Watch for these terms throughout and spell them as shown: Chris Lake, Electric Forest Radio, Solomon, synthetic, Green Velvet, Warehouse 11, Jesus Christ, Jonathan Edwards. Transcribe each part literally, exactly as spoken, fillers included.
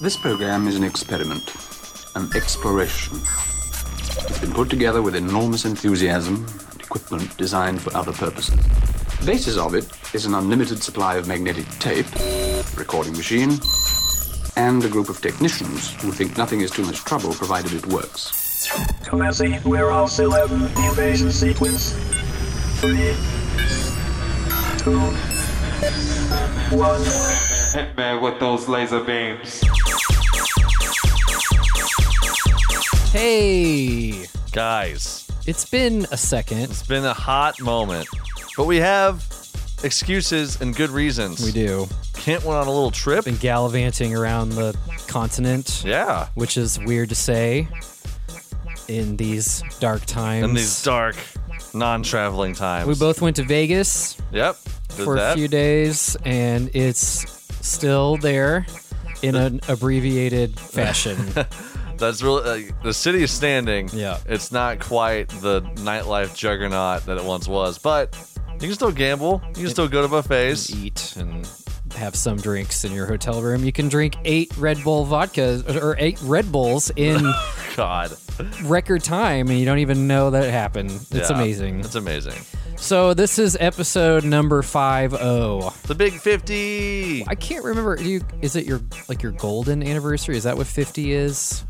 This program is an experiment, an exploration. It's been put together with enormous enthusiasm and equipment designed for other purposes. The basis of it is an unlimited supply of magnetic tape, a recording machine, and a group of technicians who think nothing is too much trouble provided it works. Commencing Warehouse eleven invasion sequence. Three, two, one. Hitman with those laser beams. Hey, guys. It's been a second. It's been a hot moment. But we have excuses and good reasons. We do. Kent went on a little trip. Been gallivanting around the continent. Yeah. Which is weird to say in these dark times. In these dark, non-traveling times. We both went to Vegas. Yep. Did for that. a few days, and it's still there in an abbreviated fashion. That's really uh, the city is standing. Yeah, it's not quite the nightlife juggernaut that it once was, but you can still gamble. You can and, still go to buffets, and eat, and have some drinks in your hotel room. You can drink eight Red Bull vodkas or eight Red Bulls in God record time, and you don't even know that it happened. It's yeah, amazing. It's amazing. So this is episode number five oh. The big fifty. I can't remember. Do you, is it your like your golden anniversary? Is that what fifty is?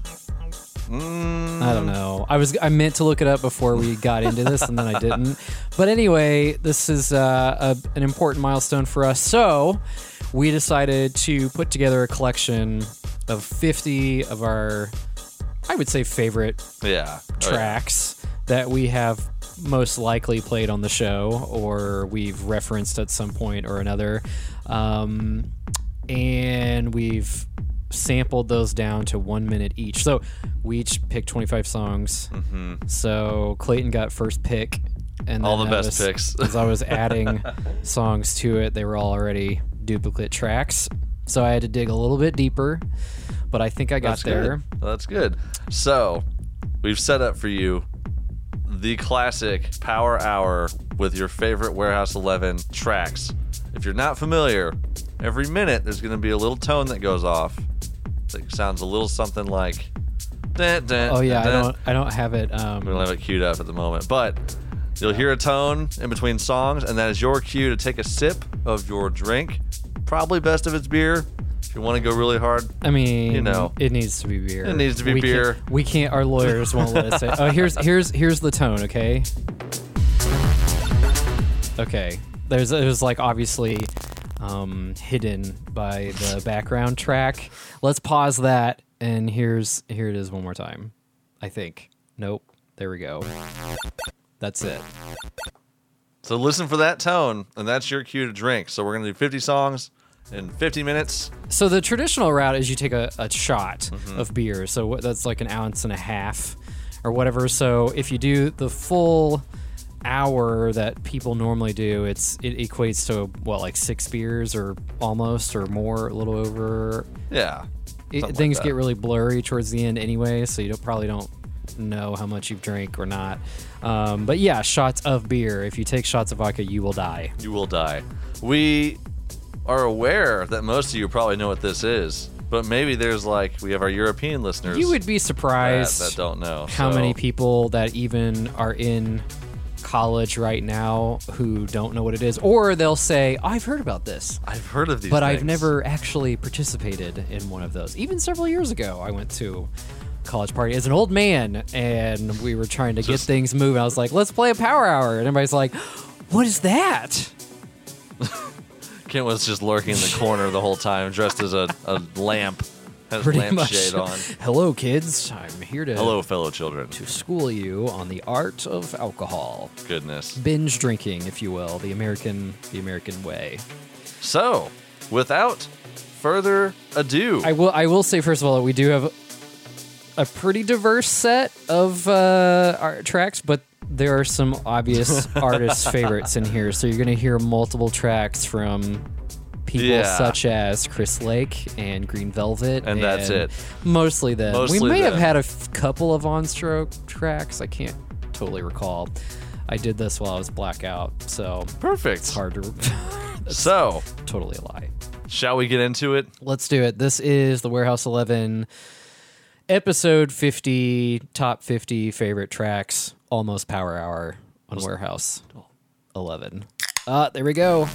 Mm. I don't know. I was I meant to look it up before we got into this, and then I didn't. But anyway, this is uh, a, an important milestone for us. So we decided to put together a collection of fifty of our, I would say, favorite yeah. tracks oh, yeah. that we have most likely played on the show or we've referenced at some point or another. Um, and we've sampled those down to one minute each. So we each picked twenty-five songs. Mm-hmm. So Clayton got first pick, and all the best was, picks. As I was adding songs to it, they were all already duplicate tracks. So I had to dig a little bit deeper, but I think I got That's there. Good. That's good. So we've set up for you the classic Power Hour with your favorite Warehouse eleven tracks. If you're not familiar, every minute there's going to be a little tone that goes off. It sounds a little something like... Dun, dun, oh, yeah, dun, I don't I don't have it... Um, we don't have it queued up at the moment, but you'll hear a tone in between songs, and that is your cue to take a sip of your drink. Probably best if it's beer. If you want to go really hard, I mean, you know, it needs to be beer. It needs to be we beer. Can't, we can't. Our lawyers won't let us say. Oh, here's here's here's the tone. Okay. Okay. There's it was like obviously um, hidden by the background track. Let's pause that and here's here it is one more time. I think. Nope. There we go. That's it. So listen for that tone, and that's your cue to drink. So we're gonna do fifty songs in fifty minutes. So the traditional route is you take a, a shot mm-hmm. of beer. So that's like an ounce and a half or whatever. So if you do the full hour that people normally do, it's it equates to, what, like six beers or almost or more, a little over. Yeah. It, things like get really blurry towards the end anyway, so you don't, probably don't know how much you've drank or not. Um, but yeah, shots of beer. If you take shots of vodka, you will die. You will die. We... are aware that most of you probably know what this is, but maybe there's like we have our European listeners. You would be surprised that, that don't know how so. many people that even are in college right now who don't know what it is, or they'll say, "I've heard about this. I've heard of these, but things. I've never actually participated in one of those." Even several years ago, I went to a college party as an old man, and we were trying to Just, get things moving. I was like, "Let's play a Power Hour," and everybody's like, "What is that?" Kent was just lurking in the corner the whole time, dressed as a, a lamp, has a lampshade on. Hello, kids. I'm here to... Hello, fellow children. ...to school you on the art of alcohol. Goodness. Binge drinking, if you will, the American, the American way. So, without further ado... I will, I will say, first of all, that we do have a pretty diverse set of uh, our tracks, but there are some obvious artists' favorites in here, so you're going to hear multiple tracks from people yeah. such as Chris Lake and Green Velvet. And, and that's it. Mostly them. Mostly we may them. have had a f- couple of On Stroke tracks. I can't totally recall. I did this while I was blackout, so perfect. It's hard to. So totally a lie. Shall we get into it? Let's do it. This is the Warehouse eleven, episode fifty, top fifty favorite tracks, almost power hour on What's Warehouse that? eleven. Ah, uh, there we go.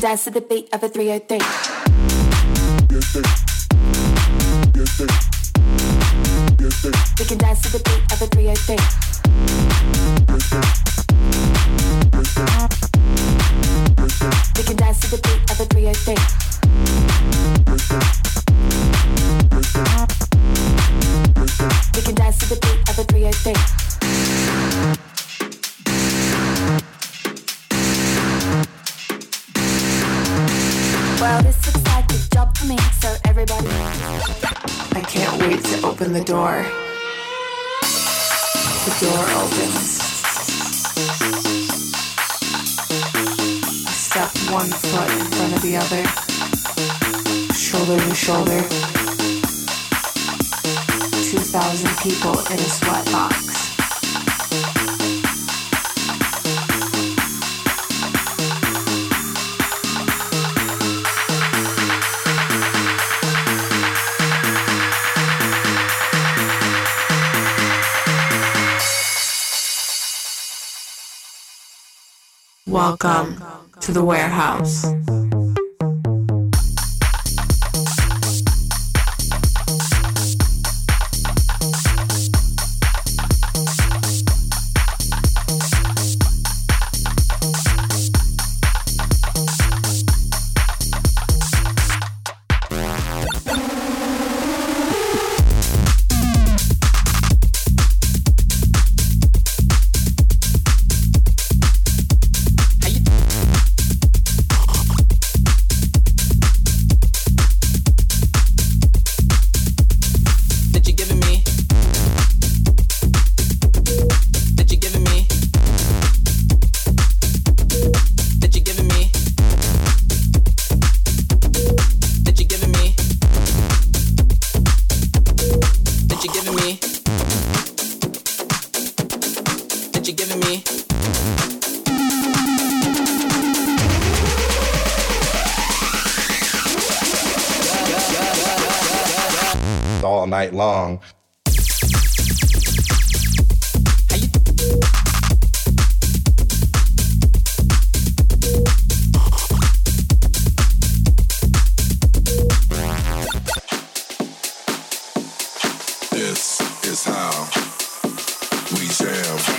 Dance to the beat of a three oh three. We can dance to the beat of a three oh three. We can dance to the beat of a three oh three. We can dance to the beat of a three oh three. Well, this looks like a job for me, so everybody... I can't wait to open the door. The door opens. I step one foot in front of the other. Shoulder to shoulder. two thousand people in a sweatbox. Welcome to the warehouse. Night long. This is how we jam.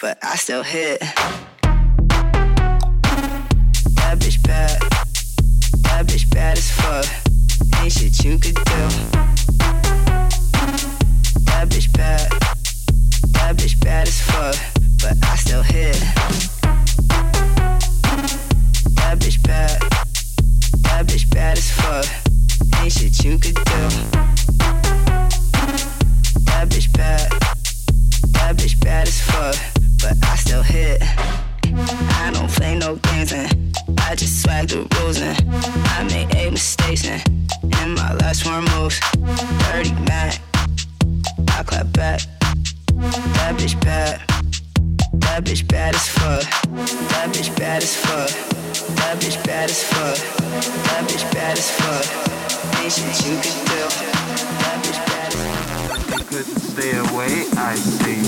but I still hit. That bitch bad, that bitch bad as fuck. Ain't shit you could do. That bitch bad, that bitch bad as fuck, but I still hit. That bitch bad, that bitch bad as fuck. Ain't shit you could do. That bitch bad, that bitch bad as fuck. But I still hit. I don't play no games and I just swag the rules and I made eight mistakes and in my last four moves, dirty Mac, I clap back. That bitch bad, that bitch bad as fuck. That bitch bad as fuck. That bitch bad as fuck. That bitch bad as fuck. Ain't shit you can do. That bitch bad as fuck. You couldn't stay away, I see.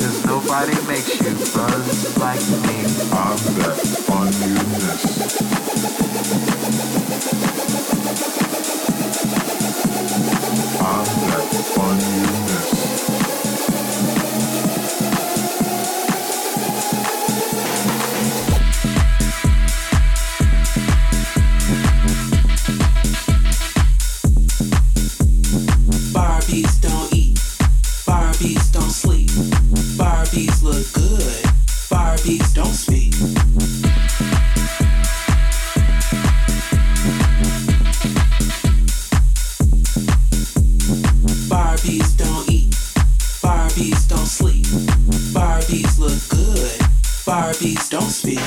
Cause nobody makes you buzz like me. I'm that on you-ness. I'm that on you-ness. Barbies don't eat. Barbies don't sleep. Barbies look good. Barbies don't speak. Barbies don't eat. Barbies don't sleep. Barbies look good. Barbies don't speak.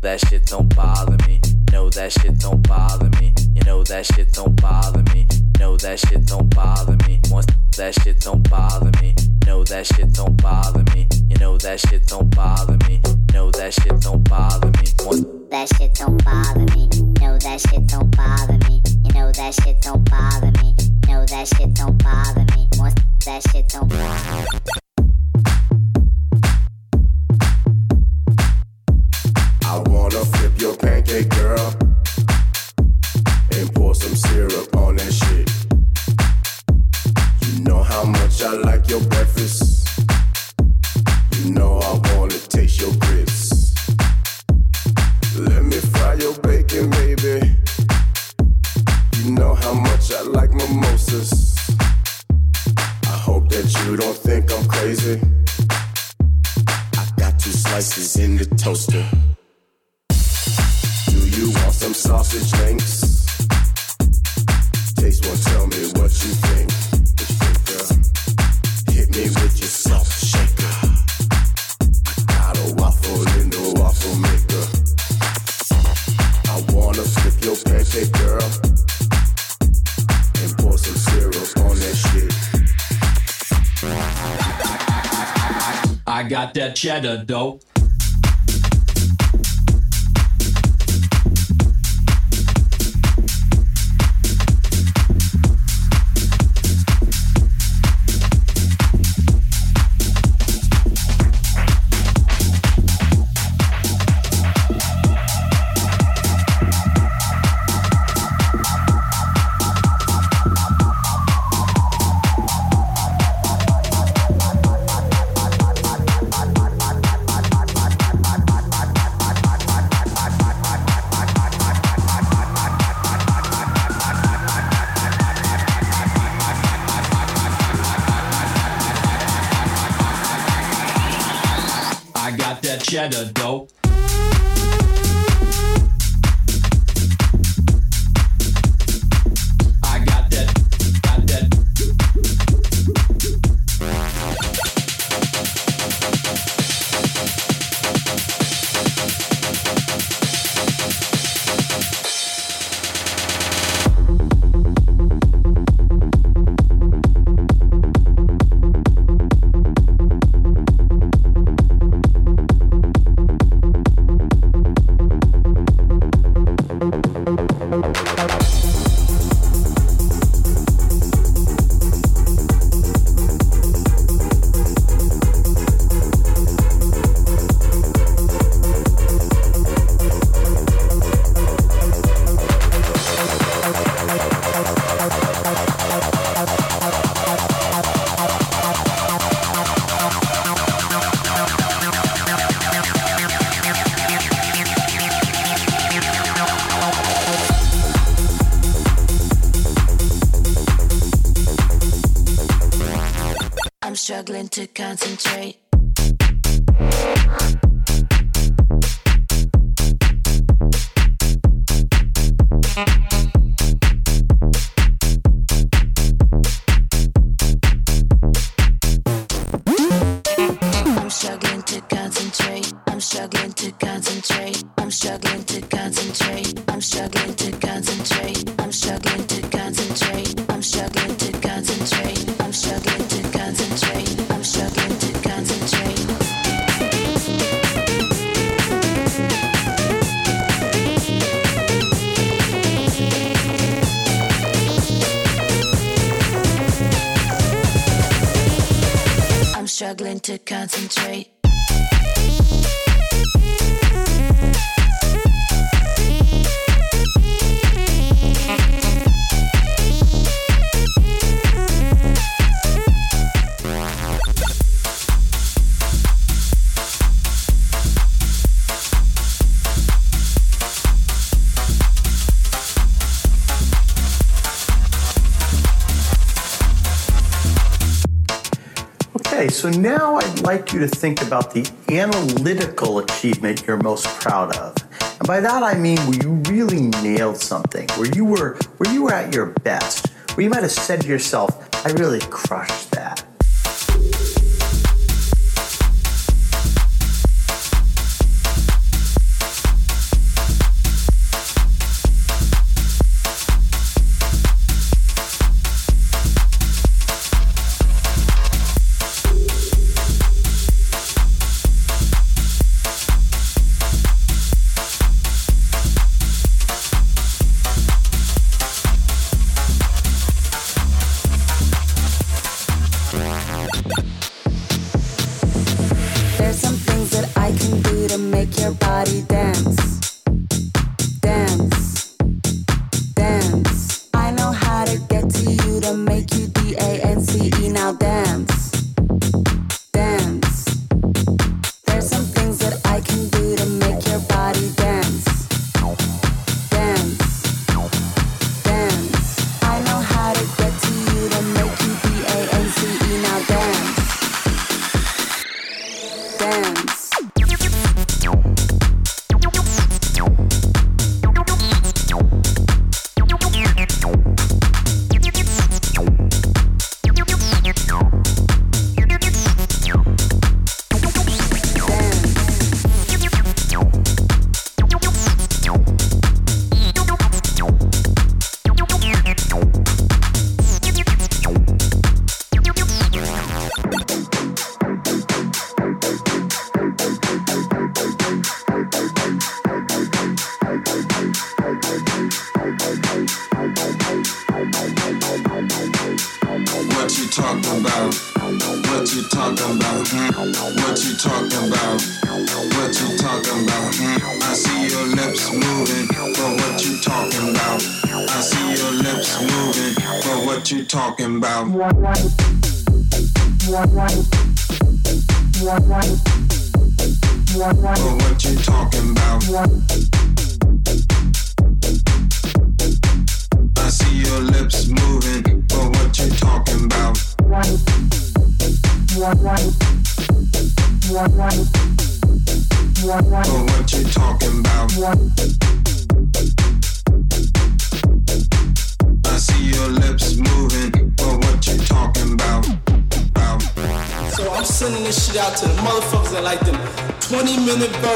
That shit don't bother me. No, that shit don't bother me. Once that shit don't work. I wanna flip your pancake, girl, and pour some syrup on that shit. You know how much I like your breakfast. You know I wanna taste your grits. Let me fry your bacon, baby. You know how much I like mimosas. I hope that you don't think I'm crazy. I got two slices in the toaster. You want some sausage links? Taste one, tell me what you think. Hit me with your soft shaker. I got a waffle in the waffle maker. I wanna flip your pancake, girl, and pour some syrup on that shit. I got that cheddar dough. Cheddar dough. I got that, got that. Struggling to concentrate. I'm struggling to concentrate. I'm struggling to concentrate. I'm struggling to concentrate. I'm struggling to concentrate. I'm struggling to concentrate. I'm struggling to concentrate. I'm struggling to concentrate. I'm struggling to concentrate. I'm struggling to concentrate. So now I'd like you to think about the analytical achievement you're most proud of. And by that I mean where you really nailed something, where you were where you were at your best, where you might have said to yourself, I really crushed that. Now dance, dance. There's some things that I can do to make your body dance. Dance, dance. I know how to get to you to make you B A N C E. Now dance, dance.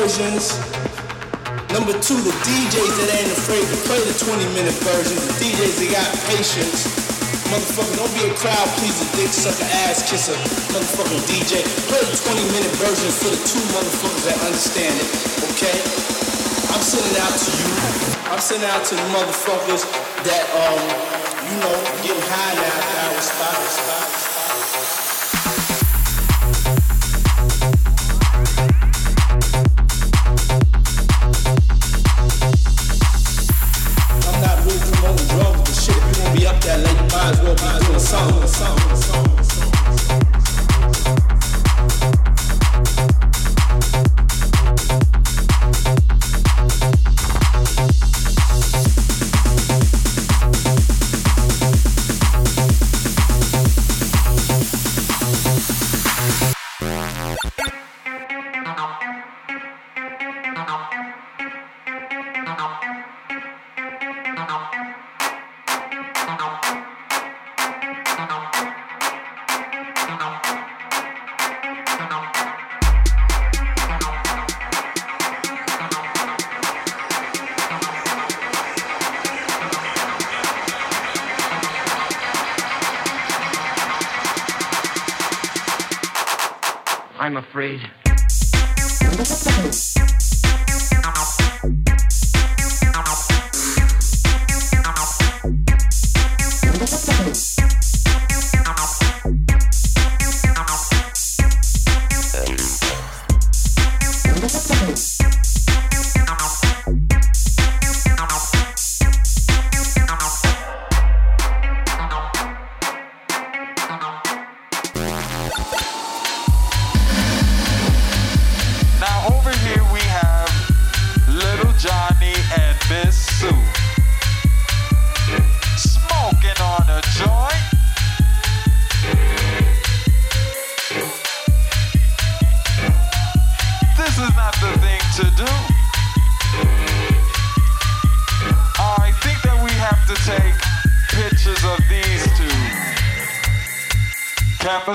Versions. Number two, the D Js that ain't afraid to play the twenty minute versions. The D Js that got patience. Motherfucker, don't be a crowd pleaser, dick sucker, ass kisser, motherfucking D J. Play the twenty minute versions for the two motherfuckers that understand it, okay? I'm sending out to you. I'm sending out to the motherfuckers that, um, you know, getting high now after I was spotted. I'm afraid.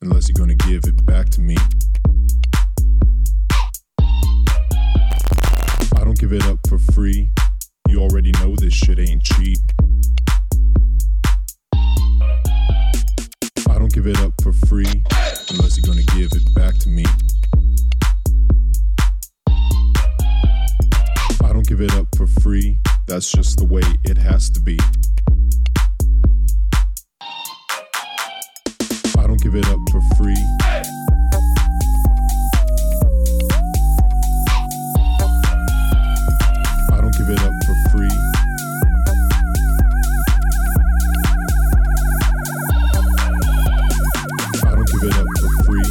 Unless you're gonna give it back to me. give it up for free. You already know this shit ain't cheap. I don't give it up for free unless you're gonna give it back to me. I don't give it up for free, that's just the way it has to be. I don't give it up for free. Give it up for free. I don't give it up for free.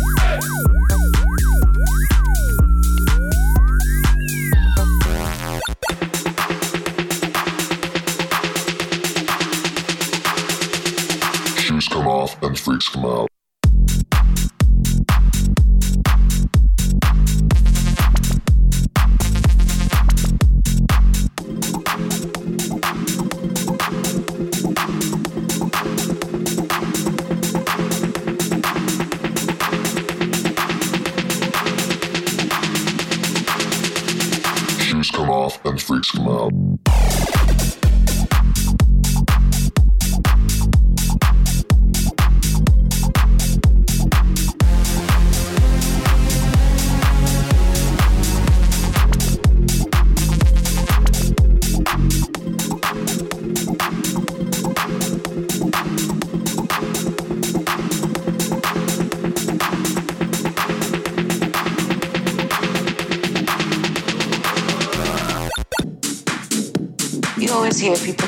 Shoes come off and freaks come out. Freaks come out. Hear people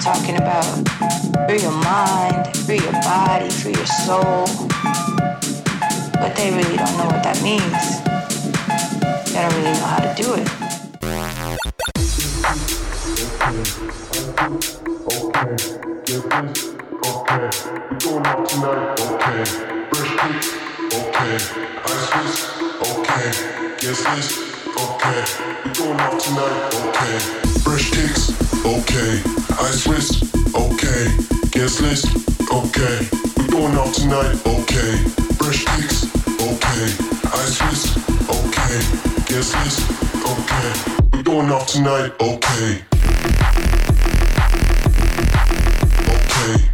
Talking about free your mind, free your body, free your soul, but they really don't know what that means. They don't really know how to do it. Okay, ice wrist, okay, guest list, okay, we're going out tonight, okay, fresh kicks, okay, ice wrist, okay, guest list, okay, we're going out tonight, okay. Okay.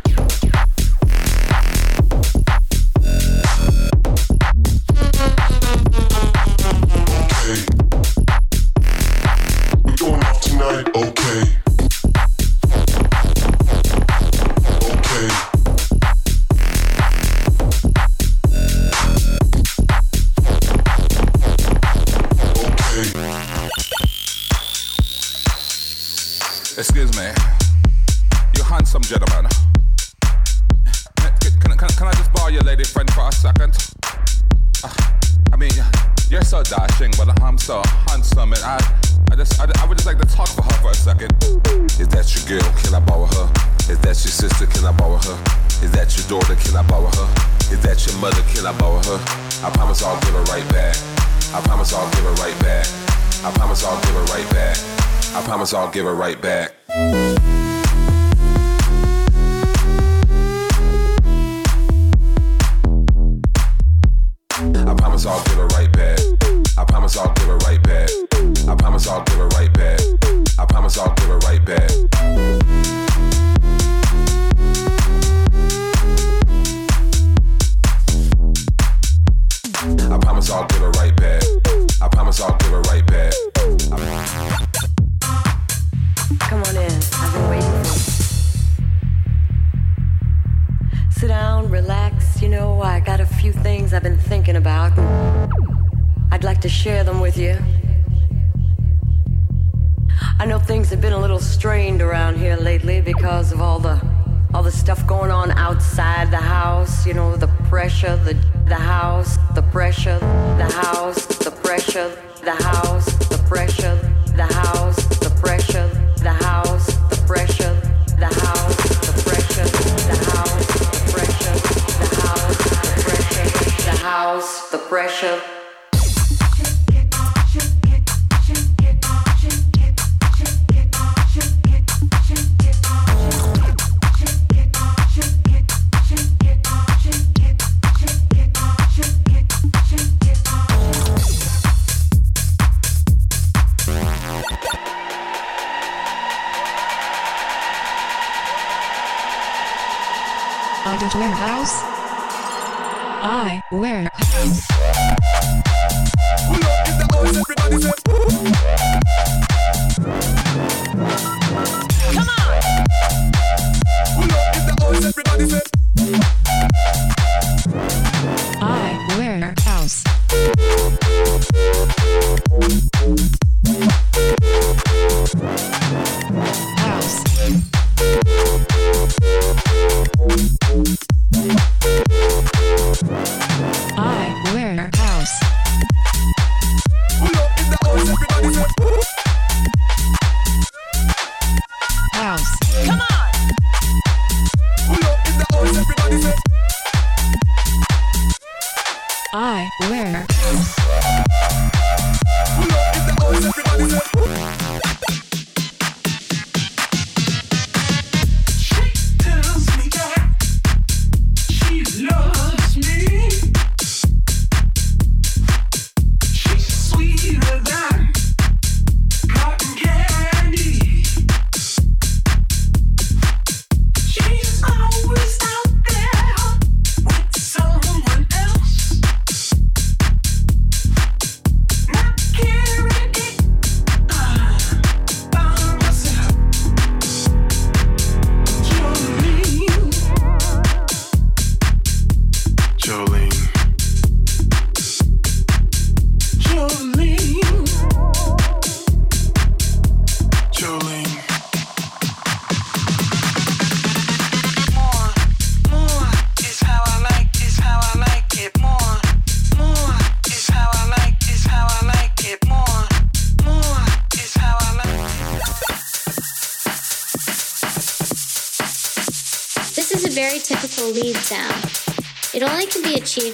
I'll give it right back. I promise I'll give it right back. I promise I'll give it right back. I promise I'll give it right back. I promise I'll give it right back. I promise I'll give it right back. I promise I'll give it right back. Come on in, I've been waiting for you. Sit down, relax, you know, I got a few things I've been thinking about. I'd like to share them with you. strained around here lately because of all the all the stuff going on outside the house, you know, the pressure, the the house, the pressure, the house, the pressure, the house, the pressure, the house, the pressure, the house, the pressure, the house, the pressure, the house, the pressure, the house, the pressure, the house, the pressure. Warehouse. I warehouse. Pull up in the house, everybody says. Come on. Pull up in the house, everybody says. I warehouse.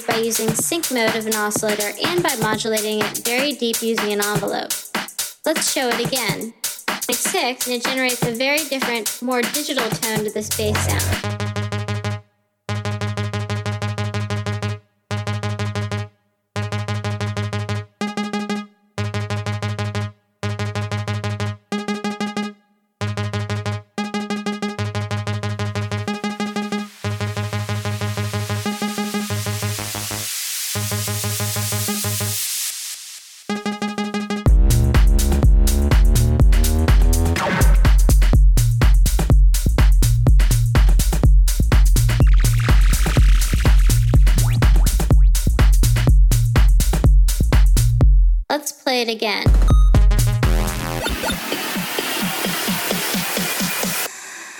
By using sync mode of an oscillator and by modulating it very deep using an envelope. Let's show it again. It's six, and it generates a very different, more digital tone to this bass sound. It again.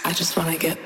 I just want to get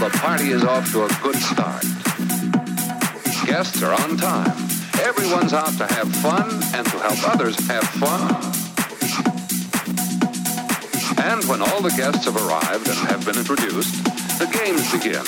the party is off to a good start. Guests are on time. Everyone's out to have fun and to help others have fun. And when all the guests have arrived and have been introduced, the games begin.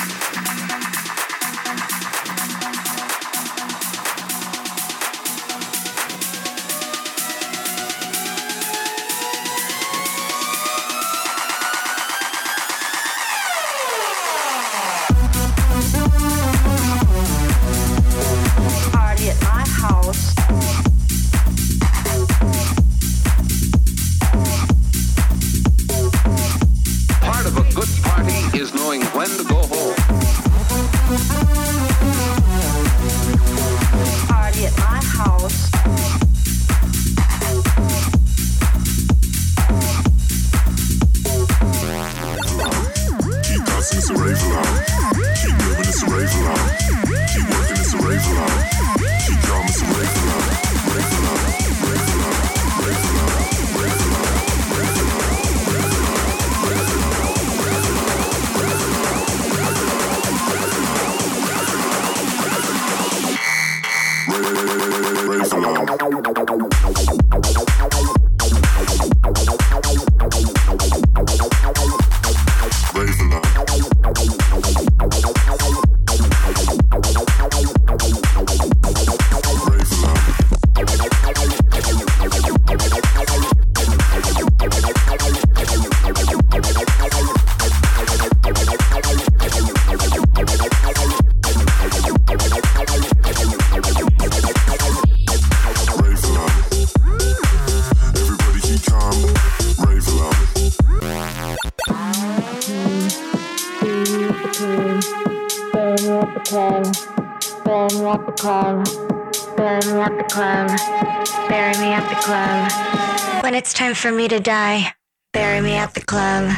It's time for me to die. Bury me at the club.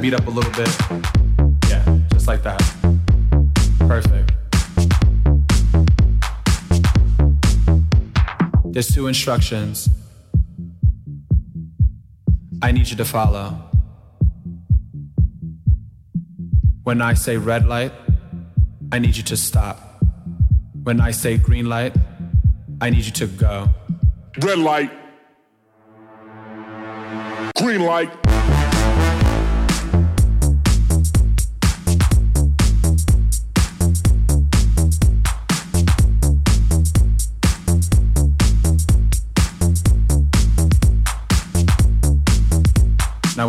Beat up a little bit. Yeah, just like that. Perfect. There's two instructions I need you to follow. When I say red light, I need you to stop. When I say green light, I need you to go. Red light. Green light. Now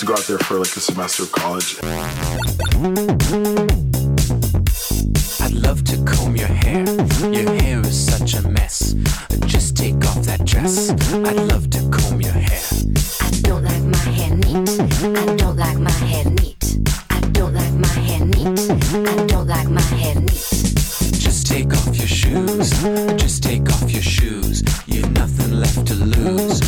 to go out there for like a semester of college. I love to comb your hair. Your hair is such a mess. Just take off that dress. I'd love to comb your hair. I don't like my hair neat. I don't like my hair neat. I don't like my hair neat. I don't like my hair neat. Just take off your shoes. Just take off your shoes. You've nothing left to lose.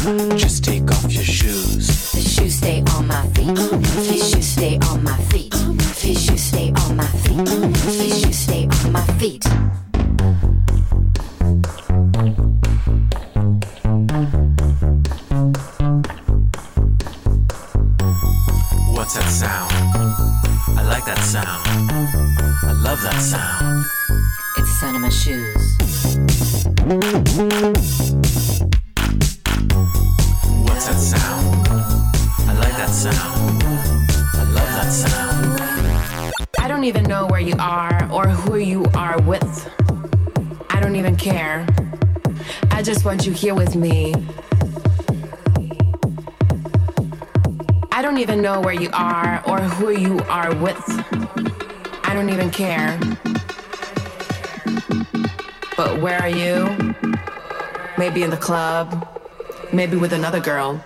Just take off your shoes. The shoes stay on my feet. The shoes stay on my feet. Fish, you stay on my feet. Fish, you stay on my feet. What's that sound? I like that sound. I love that sound. It's the sound of my shoes. What's that sound? I like that sound. I love that sound. I don't even know where you are or who you are with. I don't even care. I just want you here with me. I don't even know where you are or who you are with. I don't even care. But where are you? Maybe in the club. Maybe with another girl.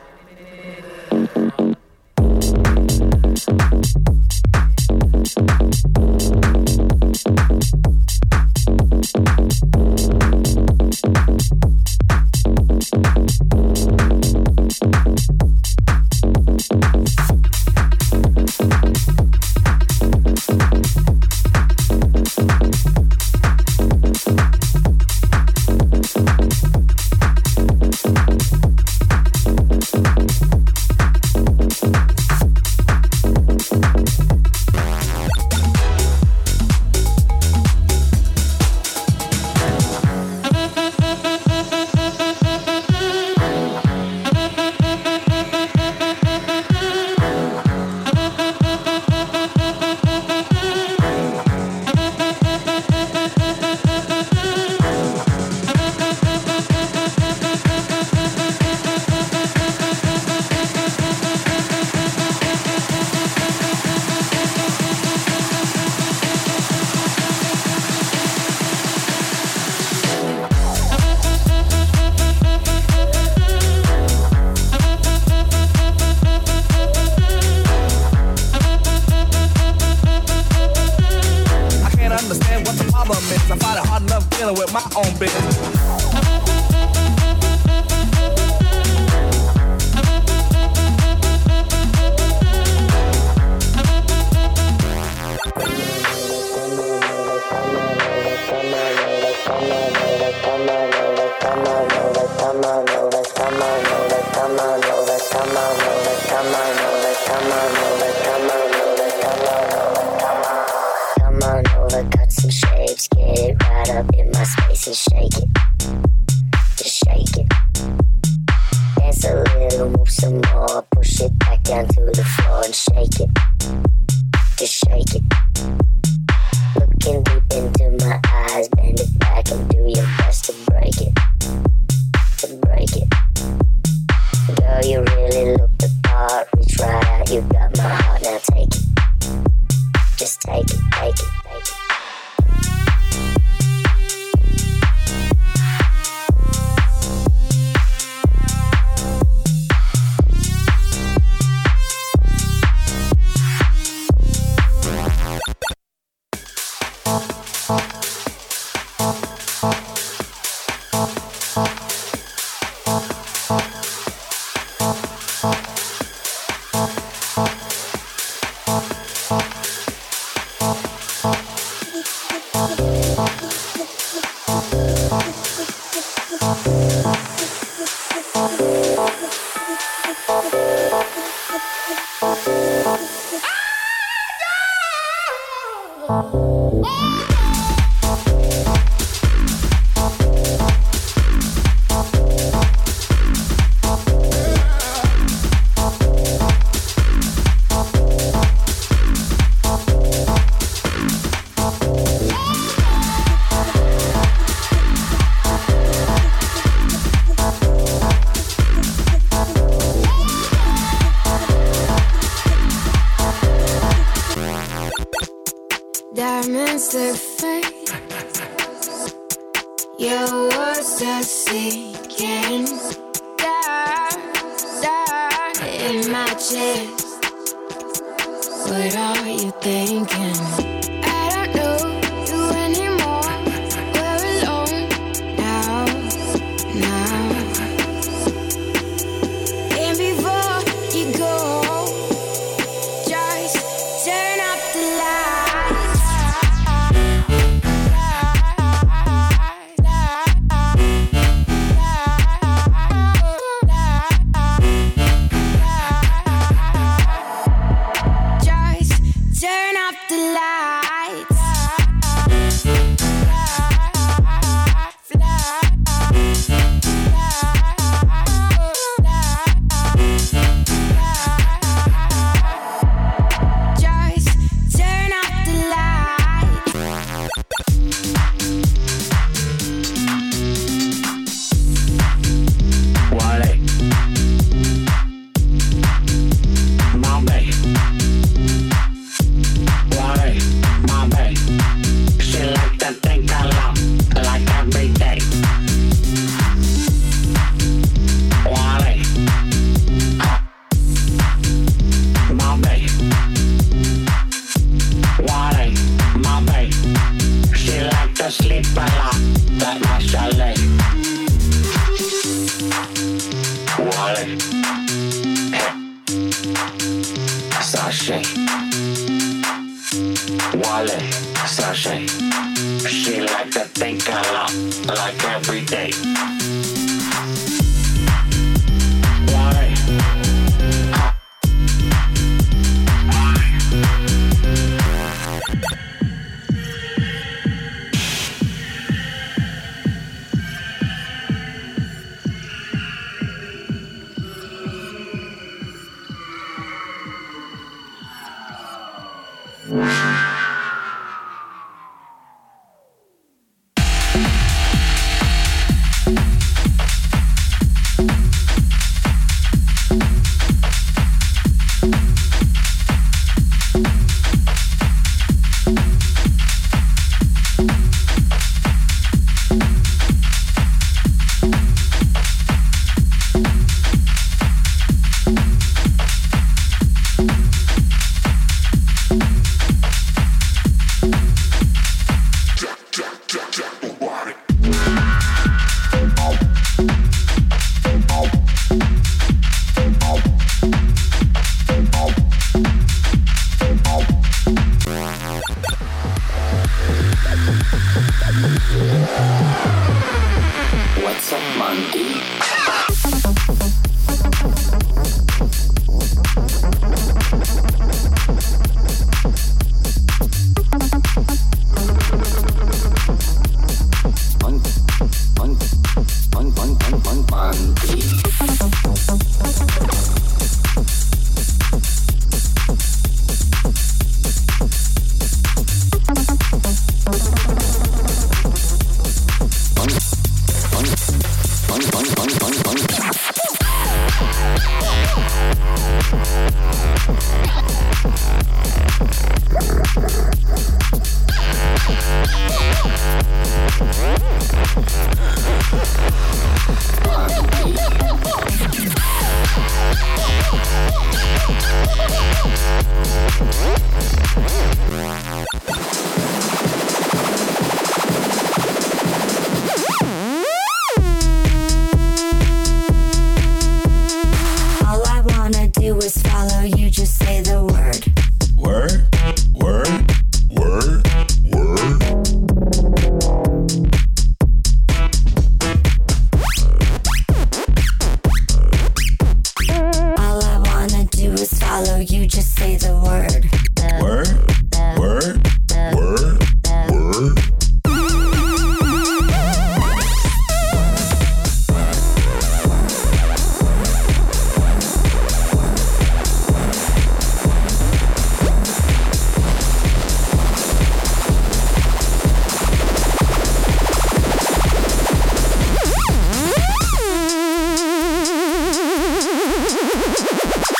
diamonds to fade. Your words are sinking down, down in my chest. What are you thinking?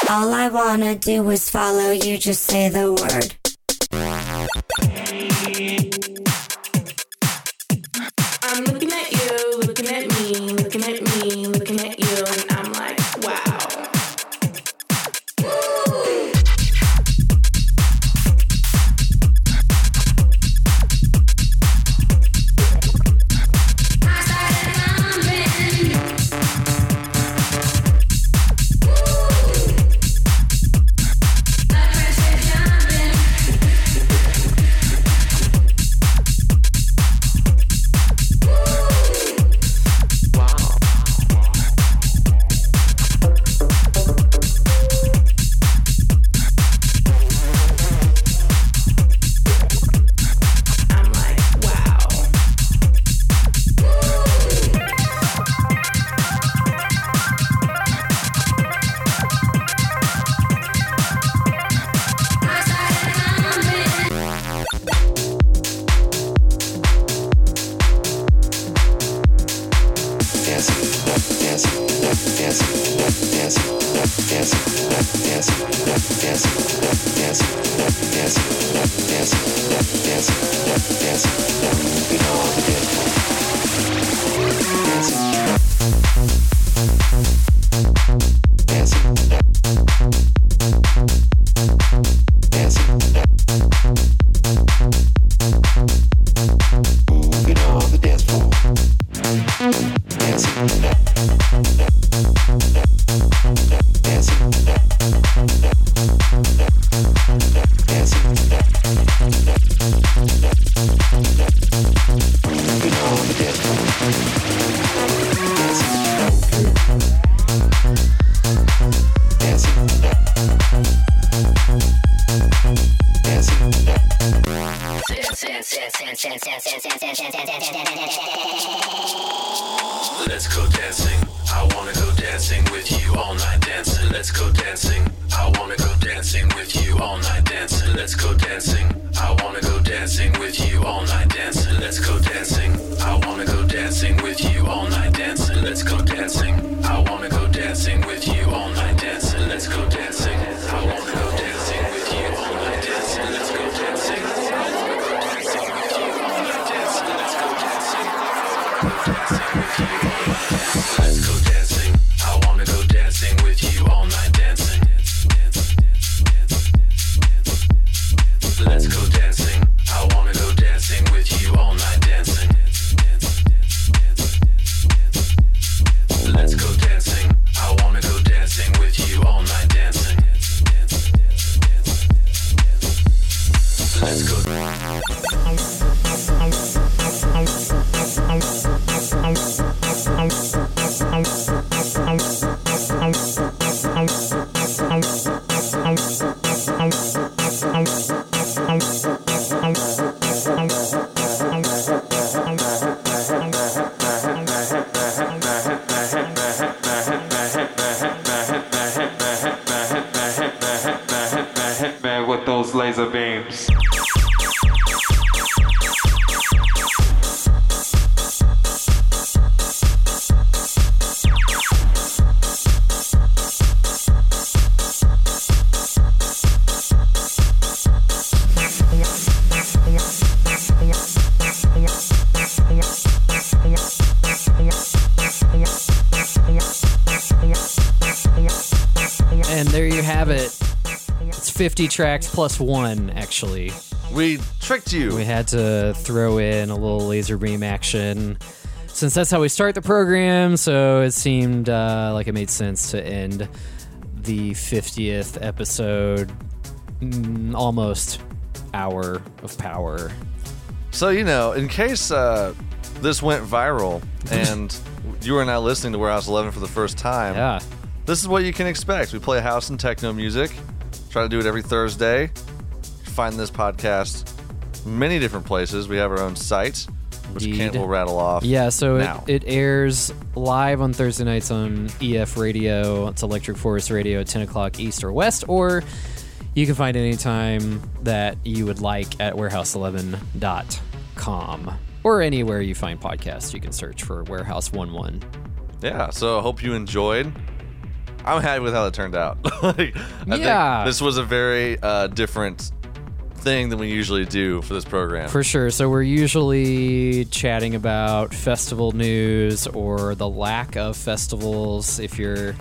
All I wanna do is follow you, just say the word. fifty tracks plus one, actually. We tricked you. We had to throw in a little laser beam action since that's how we start the program, so it seemed uh, like it made sense to end the fiftieth episode, mm, almost hour of power. So, you know, in case uh, this went viral and you are now listening to Warehouse eleven for the first time, yeah. This is what you can expect. We play house and techno music. Try to do it every Thursday. Find this podcast many different places. We have our own site, which Indeed. Kent will rattle off. Yeah, so it, it airs live on Thursday nights on E F Radio. It's Electric Forest Radio at ten o'clock east or west, or you can find it any time that you would like at warehouse eleven dot com or anywhere you find podcasts. You can search for Warehouse eleven. Yeah, so I hope you enjoyed. I'm happy with how it turned out. Like, I yeah. think this was a very uh, different thing than we usually do for this program. For sure. So we're usually chatting about festival news or the lack of festivals if you're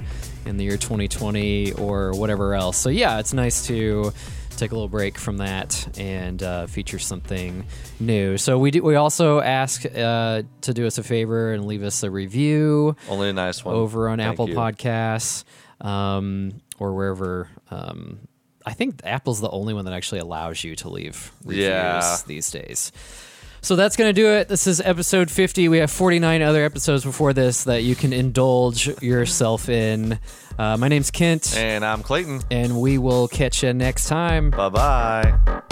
in the year twenty twenty or whatever else. So yeah, it's nice to take a little break from that and uh, feature something new. So we do, we also ask uh, to do us a favor and leave us a review. Only a nice one. Over on Thank Apple you. Podcasts um, or wherever. Um, I think Apple's the only one that actually allows you to leave reviews yeah. these days. So that's going to do it. This is episode fifty. We have forty-nine other episodes before this that you can indulge yourself in. Uh, my name's Kent. And I'm Clayton. And we will catch you next time. Bye-bye.